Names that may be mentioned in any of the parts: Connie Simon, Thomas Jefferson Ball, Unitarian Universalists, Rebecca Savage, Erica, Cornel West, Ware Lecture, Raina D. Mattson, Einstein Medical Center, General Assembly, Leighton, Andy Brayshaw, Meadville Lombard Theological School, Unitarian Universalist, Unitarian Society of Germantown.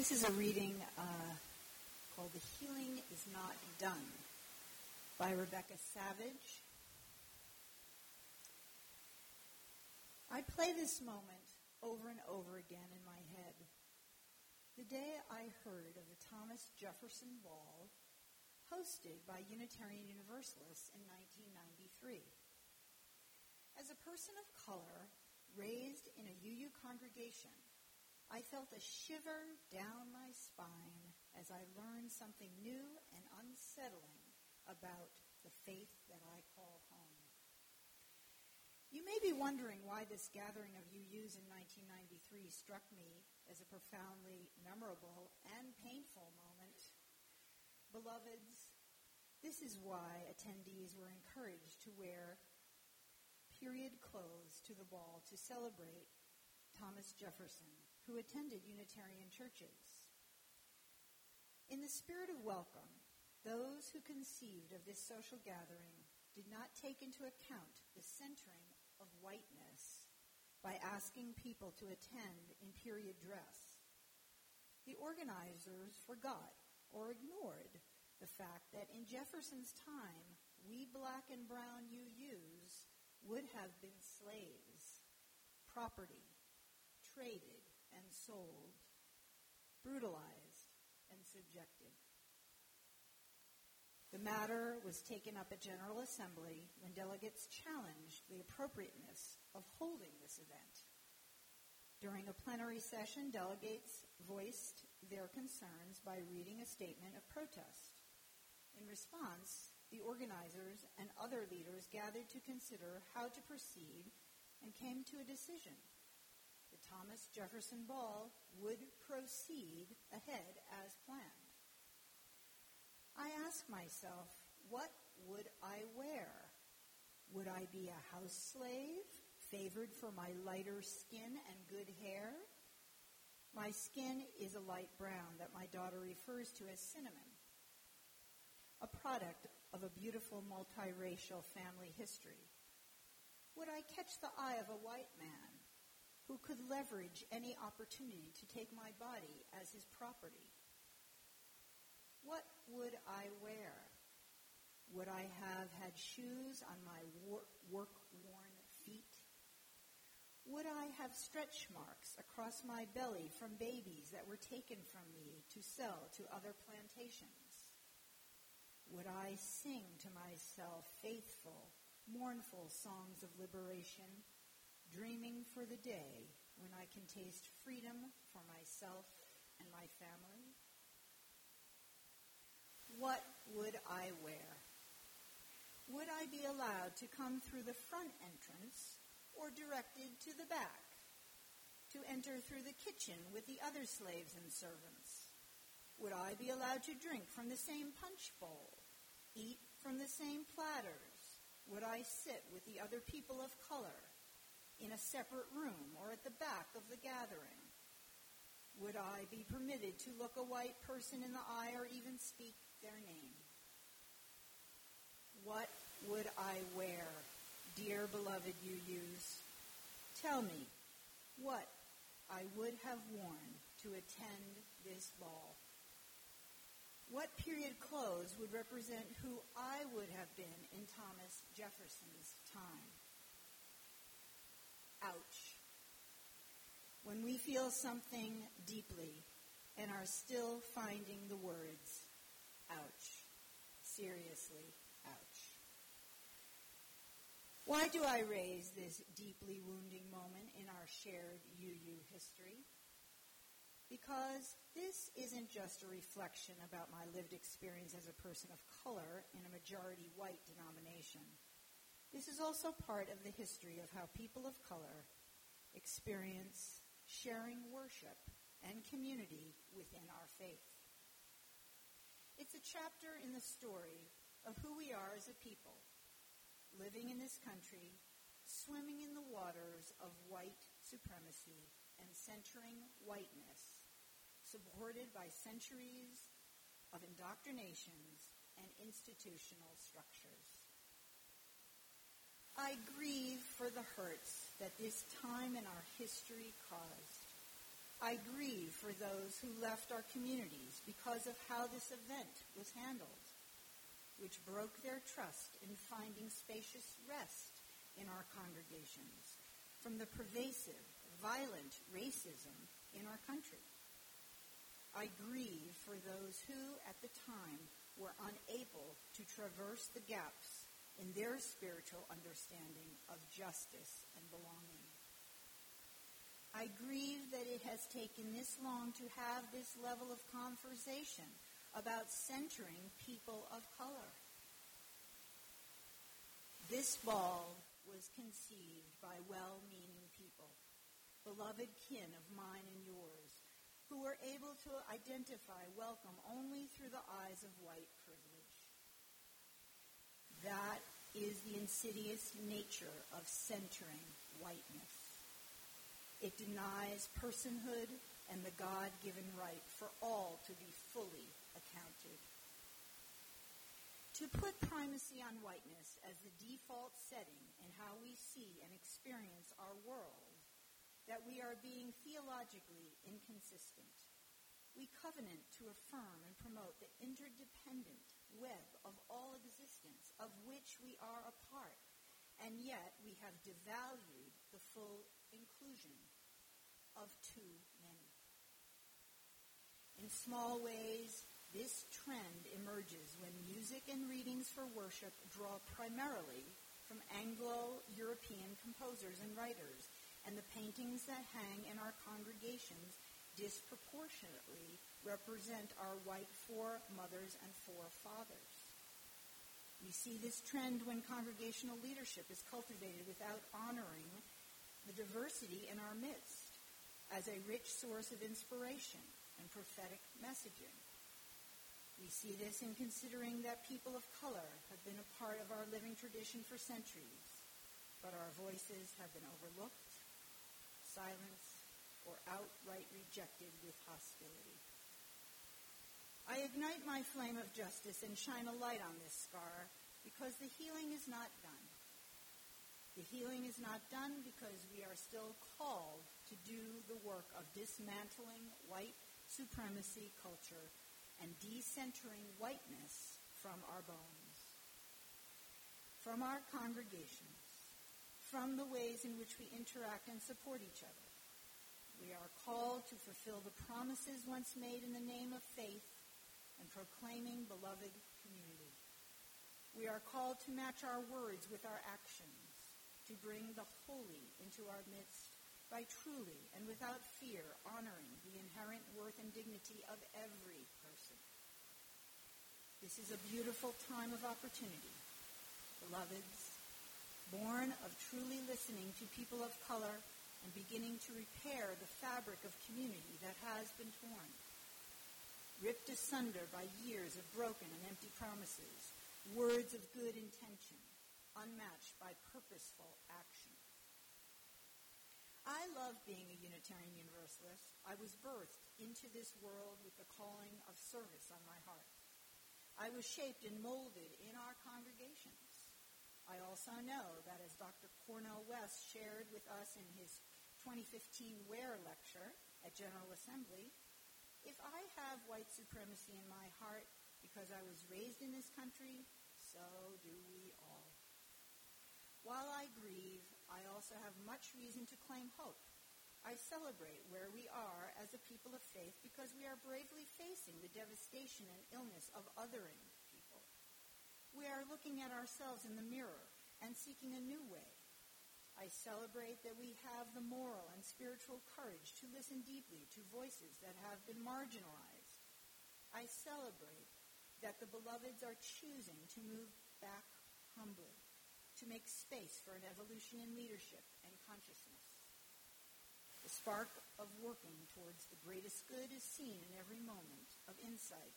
This is a reading called The Healing Is Not Done by Rebecca Savage. I play this moment over and over again in my head. The day I heard of the Thomas Jefferson Ball hosted by Unitarian Universalists in 1993. As a person of color raised in a UU congregation, I felt a shiver down my spine as I learned something new and unsettling about the faith that I call home. You may be wondering why this gathering of UUs in 1993 struck me as a profoundly memorable and painful moment. Beloveds, this is why attendees were encouraged to wear period clothes to the ball to celebrate Thomas Jefferson, who attended Unitarian churches. In the spirit of welcome, those who conceived of this social gathering did not take into account the centering of whiteness by asking people to attend in period dress. The organizers forgot or ignored the fact that in Jefferson's time, we black and brown UUs would have been slaves, property, traded and sold, brutalized and subjected. The matter was taken up at General Assembly when delegates challenged the appropriateness of holding this event. During a plenary session, delegates voiced their concerns by reading a statement of protest. In response, the organizers and other leaders gathered to consider how to proceed and came to a decision. The Thomas Jefferson Ball would proceed ahead as planned. I asked myself, what would I wear? Would I be a house slave, favored for my lighter skin and good hair? My skin is a light brown that my daughter refers to as cinnamon, a product of a beautiful multiracial family history. Would I catch the eye of a white man who could leverage any opportunity to take my body as his property? What would I wear? Would I have had shoes on my work-worn feet? Would I have stretch marks across my belly from babies that were taken from me to sell to other plantations? Would I sing to myself faithful, mournful songs of liberation, dreaming for the day when I can taste freedom for myself and my family? What would I wear? Would I be allowed to come through the front entrance or directed to the back, to enter through the kitchen with the other slaves and servants? Would I be allowed to drink from the same punch bowl, eat from the same platters? Would I sit with the other people of color in a separate room or at the back of the gathering? Would I be permitted to look a white person in the eye or even speak their name? What would I wear, dear beloved UUs? Tell me what I would have worn to attend this ball. What period clothes would represent who I would have been in Thomas Jefferson's time? Ouch. When we feel something deeply and are still finding the words, ouch, seriously, ouch. Why do I raise this deeply wounding moment in our shared UU history? Because this isn't just a reflection about my lived experience as a person of color in a majority white denomination. This is also part of the history of how people of color experience sharing worship and community within our faith. It's a chapter in the story of who we are as a people, living in this country, swimming in the waters of white supremacy and centering whiteness, supported by centuries of indoctrinations and institutional structures. I grieve for the hurts that this time in our history caused, I grieve for those who left our communities because of how this event was handled, which broke their trust in finding spacious rest in our congregations from the pervasive, violent racism in our country. I grieve for those who, at the time, were unable to traverse the gaps in their spiritual understanding of justice and belonging. I grieve that it has taken this long to have this level of conversation about centering people of color. This ball was conceived by well-meaning people, beloved kin of mine and yours, who were able to identify welcome only through the eyes of white privilege. That is the insidious nature of centering whiteness. It denies personhood and the God-given right for all to be fully accounted. To put primacy on whiteness as the default setting in how we see and experience our world, that we are being theologically inconsistent. We covenant to affirm and promote the interdependent web of all existence of which we are a part, and yet we have devalued the full inclusion of too many. In small ways, this trend emerges when music and readings for worship draw primarily from Anglo-European composers and writers, and the paintings that hang in our congregations disproportionately represent our white foremothers and forefathers. We see this trend when congregational leadership is cultivated without honoring the diversity in our midst as a rich source of inspiration and prophetic messaging. We see this in considering that people of color have been a part of our living tradition for centuries, but our voices have been overlooked, silenced, or outright rejected with hostility. I ignite my flame of justice and shine a light on this scar because the healing is not done. The healing is not done because we are still called to do the work of dismantling white supremacy culture and decentering whiteness from our bones, from our congregations, from the ways in which we interact and support each other. We are called to fulfill the promises once made in the name of faith and proclaiming beloved community. We are called to match our words with our actions, to bring the holy into our midst by truly and without fear honoring the inherent worth and dignity of every person. This is a beautiful time of opportunity, beloveds, born of truly listening to people of color and beginning to repair the fabric of community that has been torn, ripped asunder by years of broken and empty promises, words of good intention, unmatched by purposeful action. I love being a Unitarian Universalist. I was birthed into this world with the calling of service on my heart. I was shaped and molded in our congregation. I also know that as Dr. Cornel West shared with us in his 2015 Ware Lecture at General Assembly, if I have white supremacy in my heart because I was raised in this country, so do we all. While I grieve, I also have much reason to claim hope. I celebrate where we are as a people of faith because we are bravely facing the devastation and illness of othering. We are looking at ourselves in the mirror and seeking a new way. I celebrate that we have the moral and spiritual courage to listen deeply to voices that have been marginalized. I celebrate that the beloveds are choosing to move back humbly, to make space for an evolution in leadership and consciousness. The spark of working towards the greatest good is seen in every moment of insight,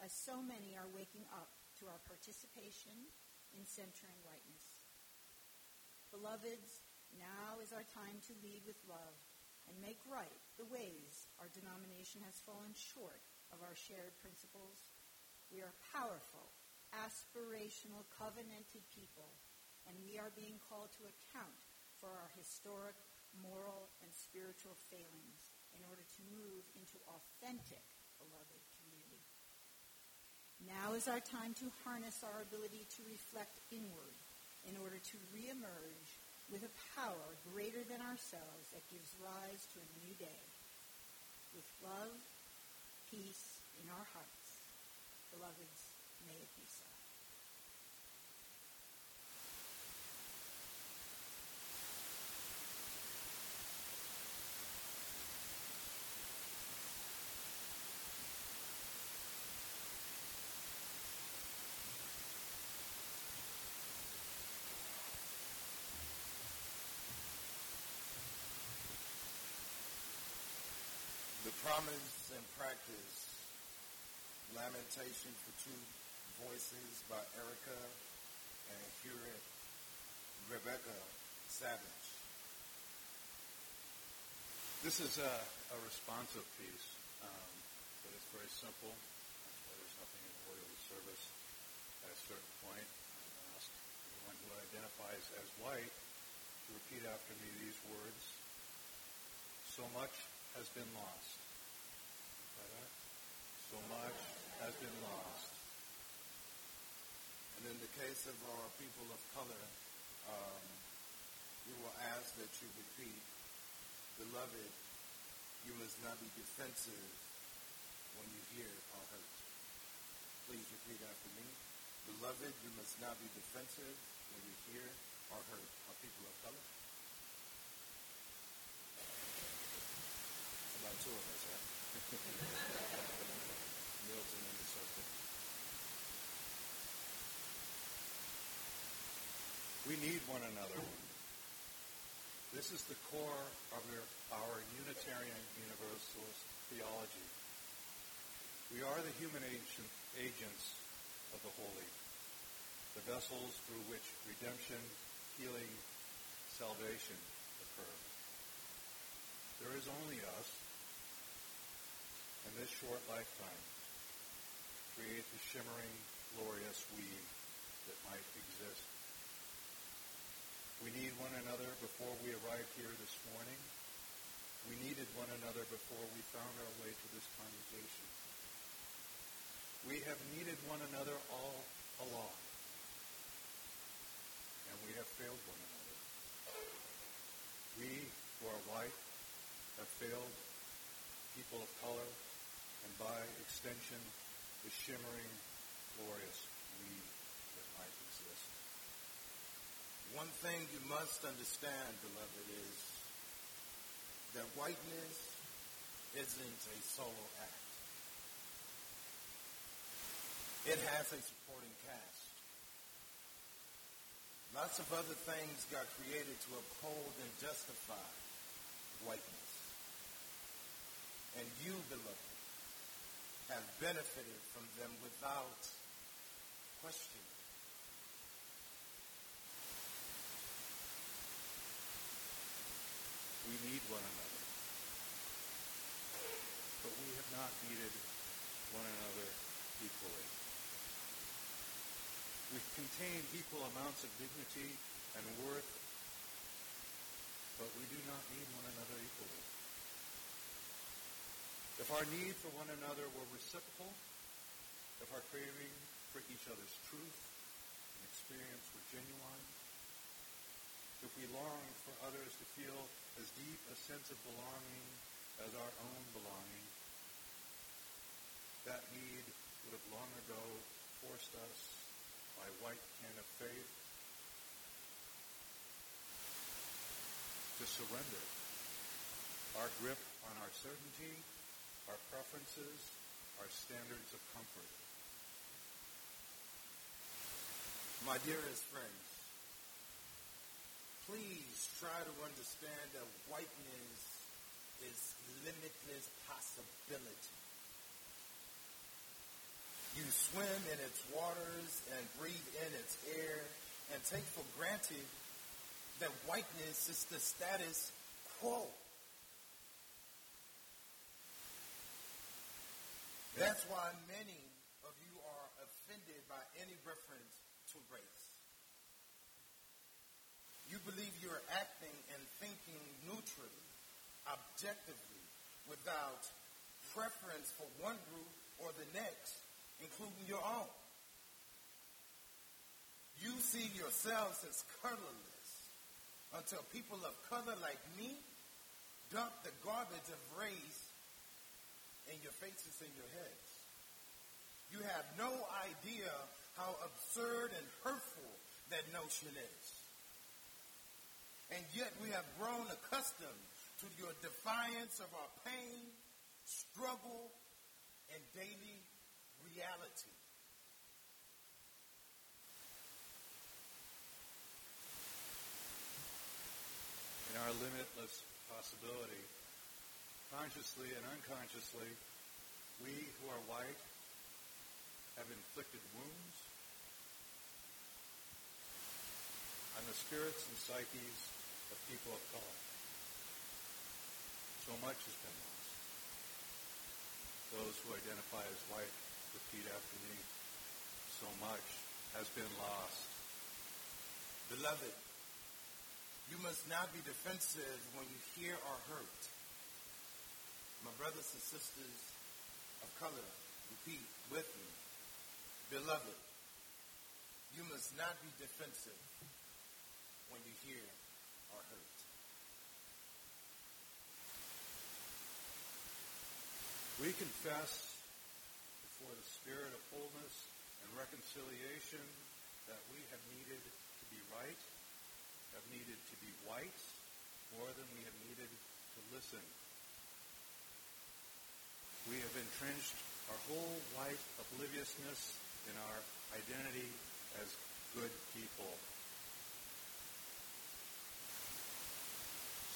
as so many are waking up to our participation in centering whiteness. Beloveds, now is our time to lead with love and make right the ways our denomination has fallen short of our shared principles. We are powerful, aspirational, covenanted people, and we are being called to account for our historic, moral, and spiritual failings in order to move into authentic, beloved community. Now is our time to harness our ability to reflect inward in order to reemerge with a power greater than ourselves that gives rise to a new day, with love, peace in our hearts. Beloveds, may it be so. Promise and Practice, Lamentation for Two Voices by Erica and Rebecca Savage. This is a responsive piece, but it's very simple. There's nothing in the word of the service at a certain point. I'm going to ask everyone who identifies as white to repeat after me these words. So much has been lost. So much has been lost. And in the case of our people of color, we will ask that you repeat, beloved, you must not be defensive when you hear or hurt. Please repeat after me. Beloved, you must not be defensive when you hear or hurt our people of color. It's about two of us, right? Milton in the circle. We need one another. This is the core of our Unitarian Universalist theology. We are the human agents of the holy, the vessels through which redemption, healing, salvation occur. There is only us in this short lifetime. Create the shimmering, glorious weave that might exist. We need one another before we arrived here this morning. We needed one another before we found our way to this congregation. We have needed one another all along, and we have failed one another. We, who are white, have failed people of color, and by extension, the shimmering, glorious weave that might exist. One thing you must understand, beloved, is that whiteness isn't a solo act. It has a supporting cast. Lots of other things got created to uphold and justify whiteness. And you, beloved, have benefited from them without question. We need one another. But we have not needed one another equally. We've contained equal amounts of dignity and worth, but we do not need one another equally. If our need for one another were reciprocal, if our craving for each other's truth and experience were genuine, if we longed for others to feel as deep a sense of belonging as our own belonging, that need would have long ago forced us by white kin of faith to surrender our grip on our certainty, our preferences, our standards of comfort. My dearest friends, please try to understand that whiteness is limitless possibility. You swim in its waters and breathe in its air and take for granted that whiteness is the status quo. That's why many of you are offended by any reference to race. You believe you're acting and thinking neutrally, objectively, without preference for one group or the next, including your own. You see yourselves as colorless until people of color like me dump the garbage of race in your faces and your heads. You have no idea how absurd and hurtful that notion is. And yet we have grown accustomed to your defiance of our pain, struggle, and daily reality. In our limitless possibility, consciously and unconsciously, we who are white have inflicted wounds on the spirits and psyches of people of color. So much has been lost. Those who identify as white repeat after me. So much has been lost. Beloved, you must not be defensive when you hear or hurt. My brothers and sisters of color, repeat with me. Beloved, you must not be defensive when you hear or hurt. We confess before the spirit of fullness and reconciliation that we have needed to be right, have needed to be white, more than we have needed to listen. We have entrenched our whole white obliviousness in our identity as good people.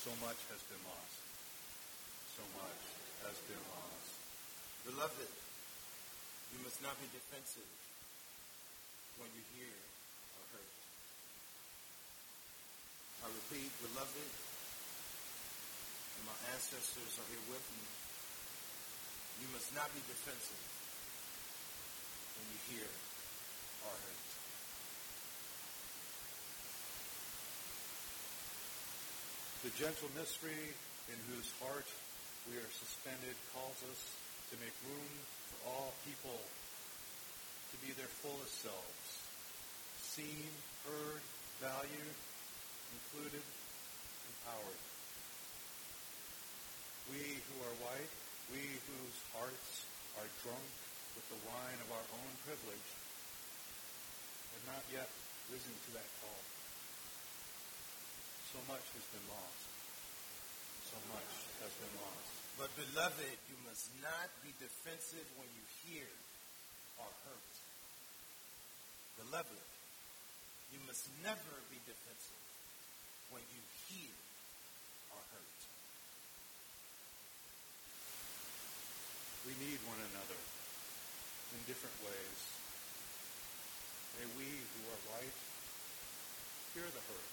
So much has been lost. So much has been lost. Beloved, you must not be defensive when you hear or hurt. I repeat, beloved, and my ancestors are here with me. You must not be defensive when you hear or hurt. The gentle mystery in whose heart we are suspended calls us to make room for all people to be their fullest selves, seen, heard, valued, included, empowered. We who are white, we whose hearts are drunk with the wine of our own privilege, have not yet risen to that call. So much has been lost. So much has been lost. But beloved, you must not be defensive when you hear or hurt. Beloved, you must never be defensive when you hear or hurt. We need one another in different ways. May we who are white hear the hurt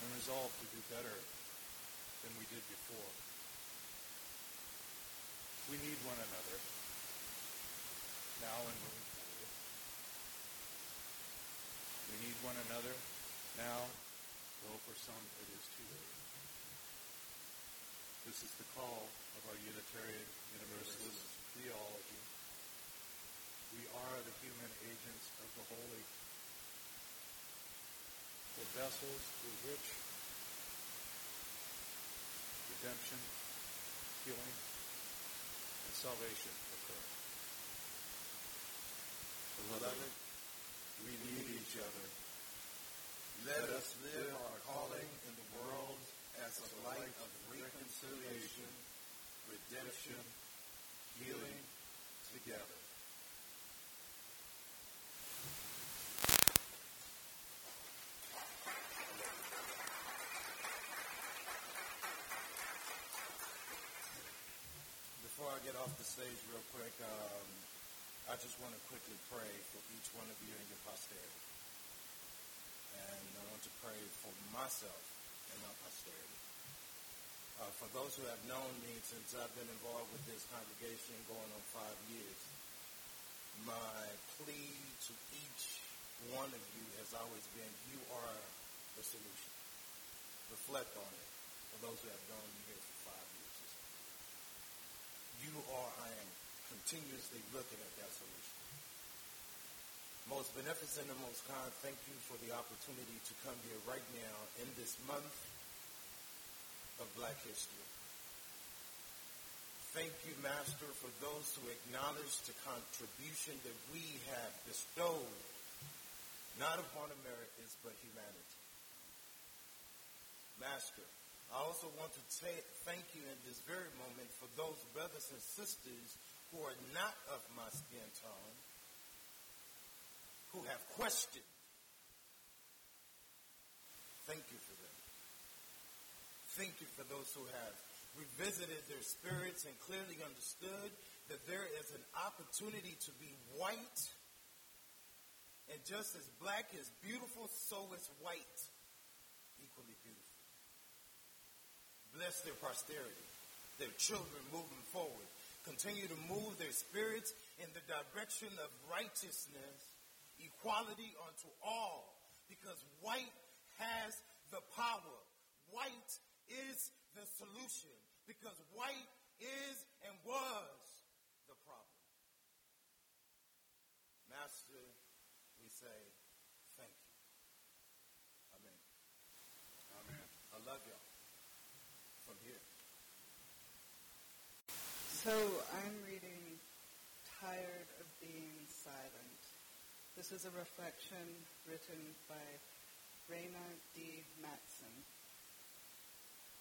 and resolve to do better than we did before. We need one another now and moving forward. We need one another now, though for some it is too late. This is the call of our Unitarian Universalist theology. We are the human agents of the holy, the vessels through which redemption, healing, and salvation occur. Beloved, we need each other. Let us live our calling in the world as a light of reconciliation, redemption, healing, together. Before I get off the stage real quick, I just want to quickly pray for each one of you and your posterity. And I want to pray for myself and my posterity. For those who have known me since I've been involved with this congregation going on 5 years, my plea to each one of you has always been, you are the solution. Reflect on it. and those who have known me here for 5 years. You are, I am, continuously looking at that solution. Most beneficent and most kind, thank you for the opportunity to come here right now in this month of Black History. Thank you, Master, for those who acknowledge the contribution that we have bestowed, not upon Americans, but humanity. Master, I also want to say thank you in this very moment for those brothers and sisters who are not of my skin tone, who have questioned. Thank you for them. Thank you for those who have revisited their spirits and clearly understood that there is an opportunity to be white, and just as black is beautiful, so is white equally beautiful. Bless their posterity, their children moving forward. Continue to move their spirits in the direction of righteousness, equality unto all, because white has the power. White is the solution, because white is and was the problem. Master, we say thank you. Amen. Amen. I love y'all. From here. So I'm reading Tired of Being Silent. This is a reflection written by Raina D. Mattson.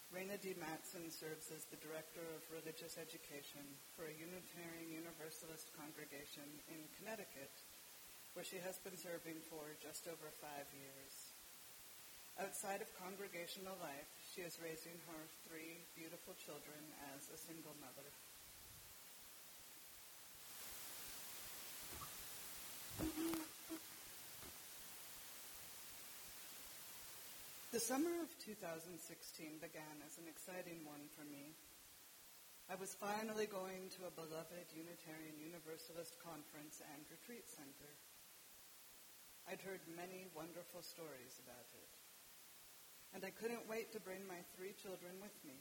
Raina D. Mattson serves as the Director of Religious Education for a Unitarian Universalist congregation in Connecticut, where she has been serving for just over 5 years. Outside of congregational life, she is raising her 3 beautiful children as a single mother. The summer of 2016 began as an exciting one for me. I was finally going to a beloved Unitarian Universalist conference and retreat center. I'd heard many wonderful stories about it, and I couldn't wait to bring my 3 children with me.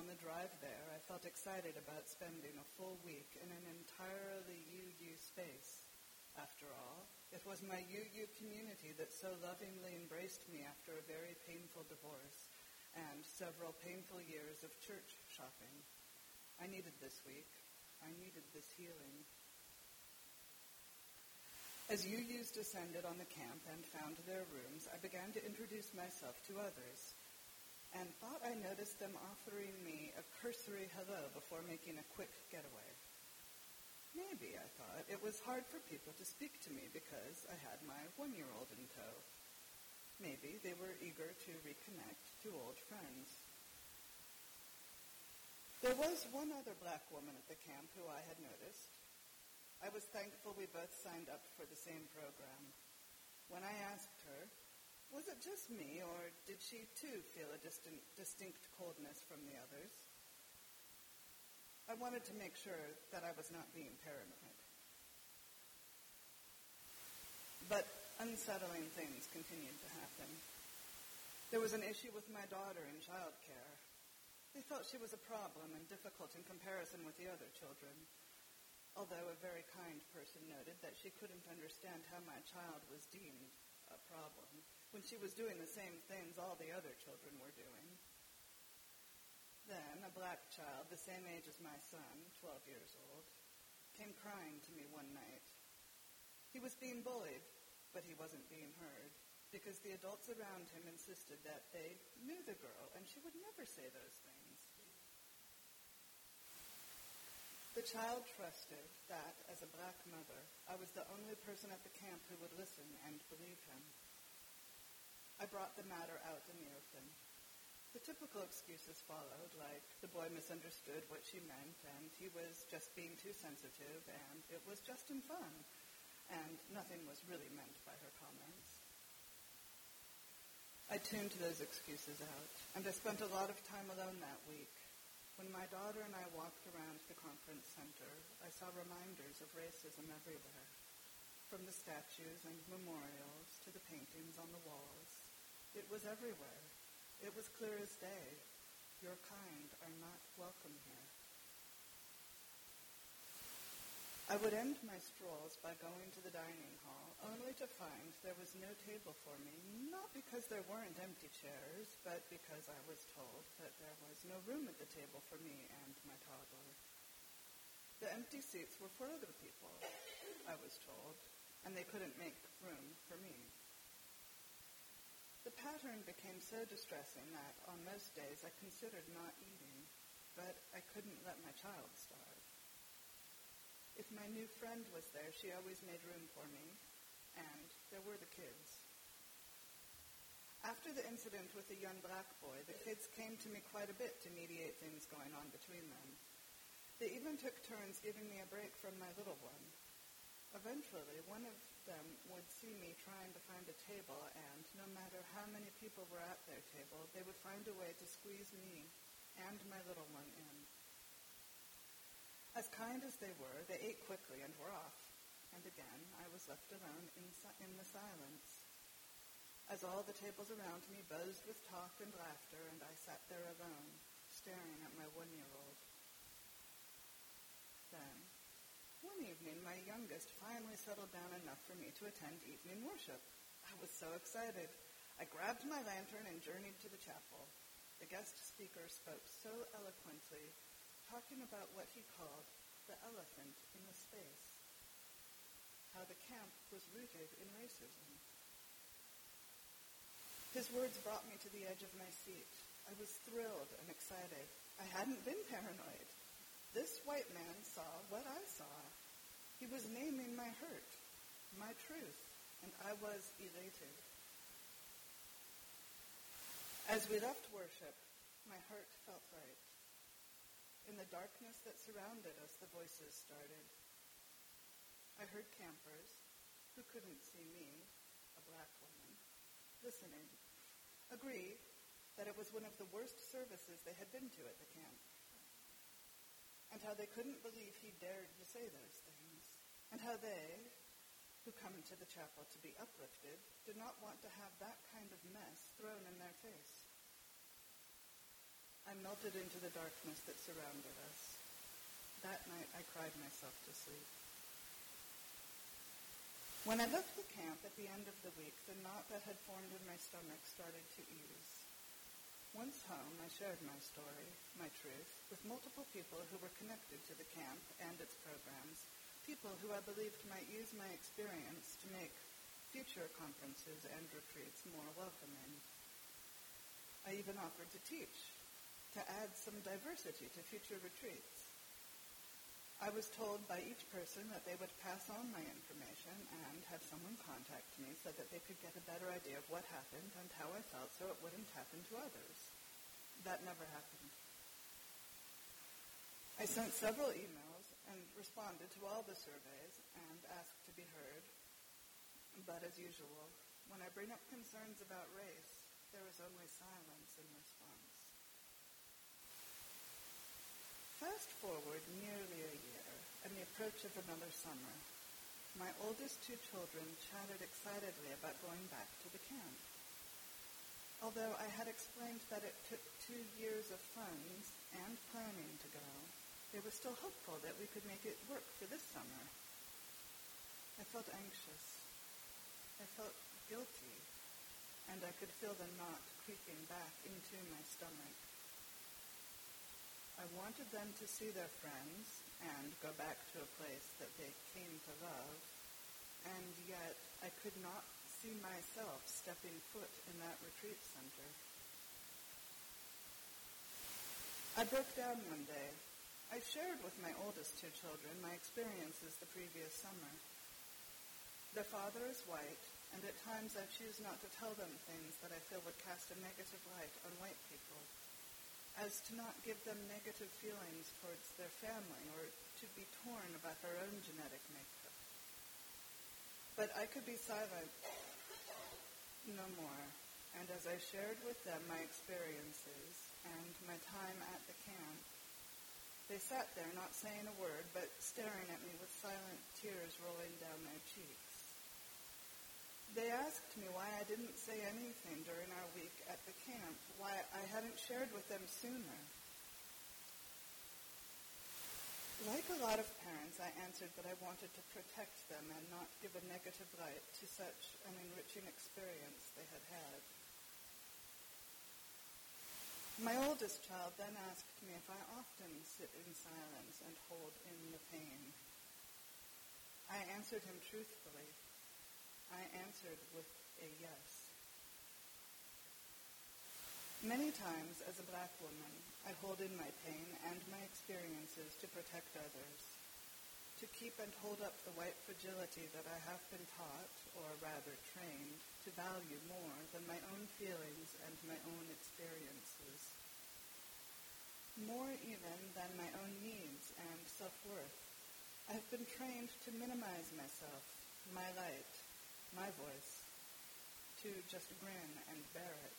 On the drive there, I felt excited about spending a full week in an entirely UU space. After all, it was my UU community that so lovingly embraced me after a very painful divorce and several painful years of church shopping. I needed this week. I needed this healing. As UUs descended on the camp and found their rooms, I began to introduce myself to others and thought I noticed them offering me a cursory hello before making a quick getaway. Maybe, I thought, it was hard for people to speak to me because I had my 1-year-old in tow. Maybe they were eager to reconnect to old friends. There was one other black woman at the camp who I had noticed. I was thankful we both signed up for the same program. When I asked her, was it just me, or did she too feel a distinct coldness from the others? I wanted to make sure that I was not being paranoid. But unsettling things continued to happen. There was an issue with my daughter in childcare. They felt she was a problem and difficult in comparison with the other children, although a very kind person noted that she couldn't understand how my child was deemed a problem when she was doing the same things all the other children were doing. Then a black child, the same age as my son, 12 years old, came crying to me one night. He was being bullied, but he wasn't being heard, because the adults around him insisted that they knew the girl and she would never say those things. The child trusted that, as a black mother, I was the only person at the camp who would listen and believe him. I brought the matter out in the open. The typical excuses followed, like the boy misunderstood what she meant, and he was just being too sensitive, and it was just in fun, and nothing was really meant by her comments. I tuned those excuses out, and I spent a lot of time alone that week. When my daughter and I walked around the conference center, I saw reminders of racism everywhere, from the statues and memorials to the paintings on the walls. It was everywhere. It was clear as day, your kind are not welcome here. I would end my strolls by going to the dining hall, only to find there was no table for me, not because there weren't empty chairs, but because I was told that there was no room at the table for me and my toddler. The empty seats were for other people, I was told, and they couldn't make room for me. The pattern became so distressing that on most days I considered not eating, but I couldn't let my child starve. If my new friend was there, she always made room for me, and there were the kids. After the incident with the young black boy, the kids came to me quite a bit to mediate things going on between them. They even took turns giving me a break from my little one. Eventually, one of them would see me trying to find a table, and no matter how many people were at their table, they would find a way to squeeze me and my little one in. As kind as they were, they ate quickly and were off, and again I was left alone in the silence. As all the tables around me buzzed with talk and laughter, and I sat there alone, staring at my one-year-old. Then, one evening, my youngest finally settled down enough for me to attend evening worship. I was so excited. I grabbed my lantern and journeyed to the chapel. The guest speaker spoke so eloquently, talking about what he called the elephant in the space, how the camp was rooted in racism. His words brought me to the edge of my seat. I was thrilled and excited. I hadn't been paranoid. This white man saw what I saw. He was naming my hurt, my truth, and I was elated. As we left worship, my heart felt right. In the darkness that surrounded us, the voices started. I heard campers, who couldn't see me, a black woman, listening, agree that it was one of the worst services they had been to at the camp, and how they couldn't believe he dared to say those things, and how they, who come into the chapel to be uplifted, did not want to have that kind of mess thrown in their face. I melted into the darkness that surrounded us. That night, I cried myself to sleep. When I left the camp at the end of the week, the knot that had formed in my stomach started to ease. Once home, I shared my story, my truth, with multiple people who were connected to the camp and its programs, people who I believed might use my experience to make future conferences and retreats more welcoming. I even offered to teach, to add some diversity to future retreats. I was told by each person that they would pass on my information and have someone contact me so that they could get a better idea of what happened and how I felt so it wouldn't happen to others. That never happened. I sent several emails and responded to all the surveys and asked to be heard. But as usual, when I bring up concerns about race, there is only silence in response. Fast forward nearly a year and the approach of another summer. My oldest two children chatted excitedly about going back to the camp. Although I had explained that it took 2 years of funds and planning to go, they were still hopeful that we could make it work for this summer. I felt anxious. I felt guilty, and I could feel the knot creeping back into my stomach. I wanted them to see their friends and go back to a place that they came to love, and yet I could not see myself stepping foot in that retreat center. I broke down one day. I shared with my oldest two children my experiences the previous summer. Their father is white, and at times I choose not to tell them things that I feel would cast a negative light on white people, as to not give them negative feelings towards their family or to be torn about their own genetic makeup. But I could be silent no more, and as I shared with them my experiences and my time at the camp, they sat there not saying a word but staring at me with silent tears rolling down their cheeks. They asked me why I didn't say anything during our week at the camp, why I hadn't shared with them sooner. Like a lot of parents, I answered that I wanted to protect them and not give a negative light to such an enriching experience they had had. My oldest child then asked me if I often sit in silence and hold in the pain. I answered him truthfully. I answered with a yes. Many times, as a black woman, I hold in my pain and my experiences to protect others, to keep and hold up the white fragility that I have been taught, or rather trained, to value more than my own feelings and my own experiences, more even than my own needs and self-worth. I've been trained to minimize myself, my light, my voice, to just grin and bear it,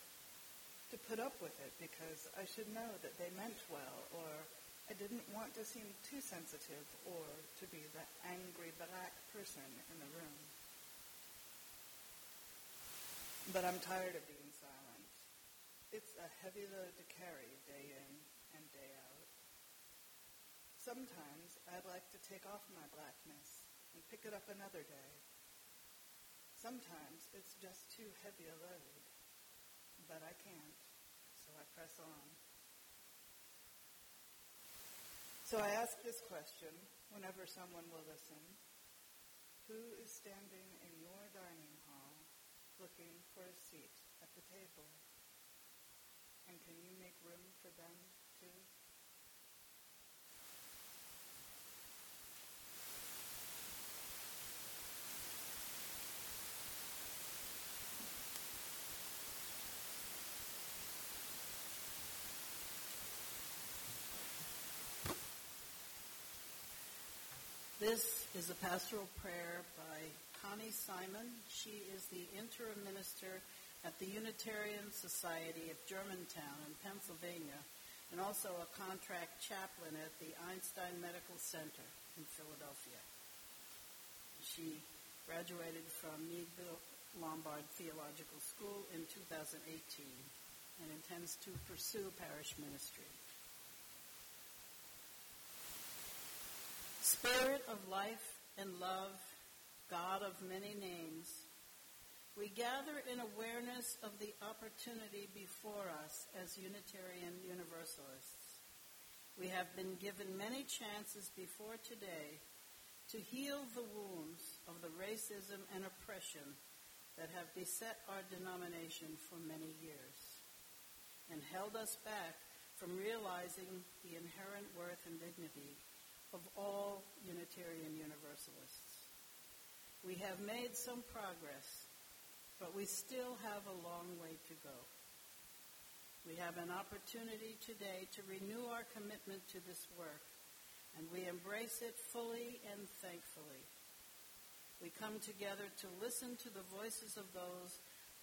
to put up with it because I should know that they meant well, or I didn't want to seem too sensitive, or to be the angry black person in the room. But I'm tired of being silent. It's a heavy load to carry day in and day out. Sometimes I'd like to take off my blackness and pick it up another day. Sometimes it's just too heavy a load, but I can't, so I press on. So I ask this question whenever someone will listen. Who is standing in your dining hall looking for a seat at the table? And can you make room for them, too? This is a pastoral prayer by Connie Simon. She is the interim minister at the Unitarian Society of Germantown in Pennsylvania, and also a contract chaplain at the Einstein Medical Center in Philadelphia. She graduated from Meadville Lombard Theological School in 2018 and intends to pursue parish ministry. Spirit of life and love, God of many names, we gather in awareness of the opportunity before us as Unitarian Universalists. We have been given many chances before today to heal the wounds of the racism and oppression that have beset our denomination for many years and held us back from realizing the inherent worth and dignity of all Unitarian Universalists. We have made some progress, but we still have a long way to go. We have an opportunity today to renew our commitment to this work, and we embrace it fully and thankfully. We come together to listen to the voices of those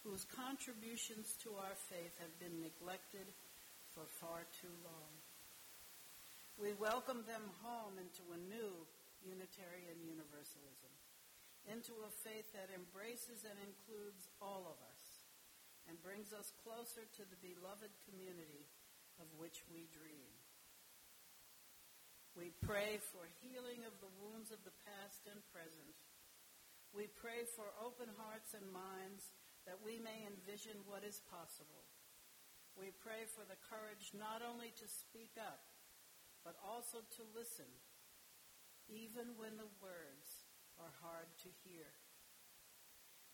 whose contributions to our faith have been neglected for far too long. We welcome them home into a new Unitarian Universalism, into a faith that embraces and includes all of us and brings us closer to the beloved community of which we dream. We pray for healing of the wounds of the past and present. We pray for open hearts and minds that we may envision what is possible. We pray for the courage not only to speak up, but also to listen, even when the words are hard to hear.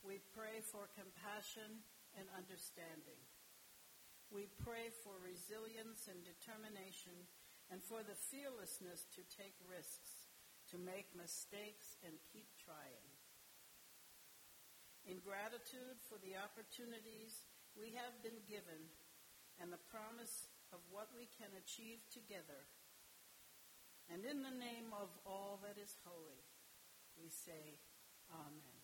We pray for compassion and understanding. We pray for resilience and determination, and for the fearlessness to take risks, to make mistakes, and keep trying. In gratitude for the opportunities we have been given and the promise of what we can achieve together, and in the name of all that is holy, we say, Amen.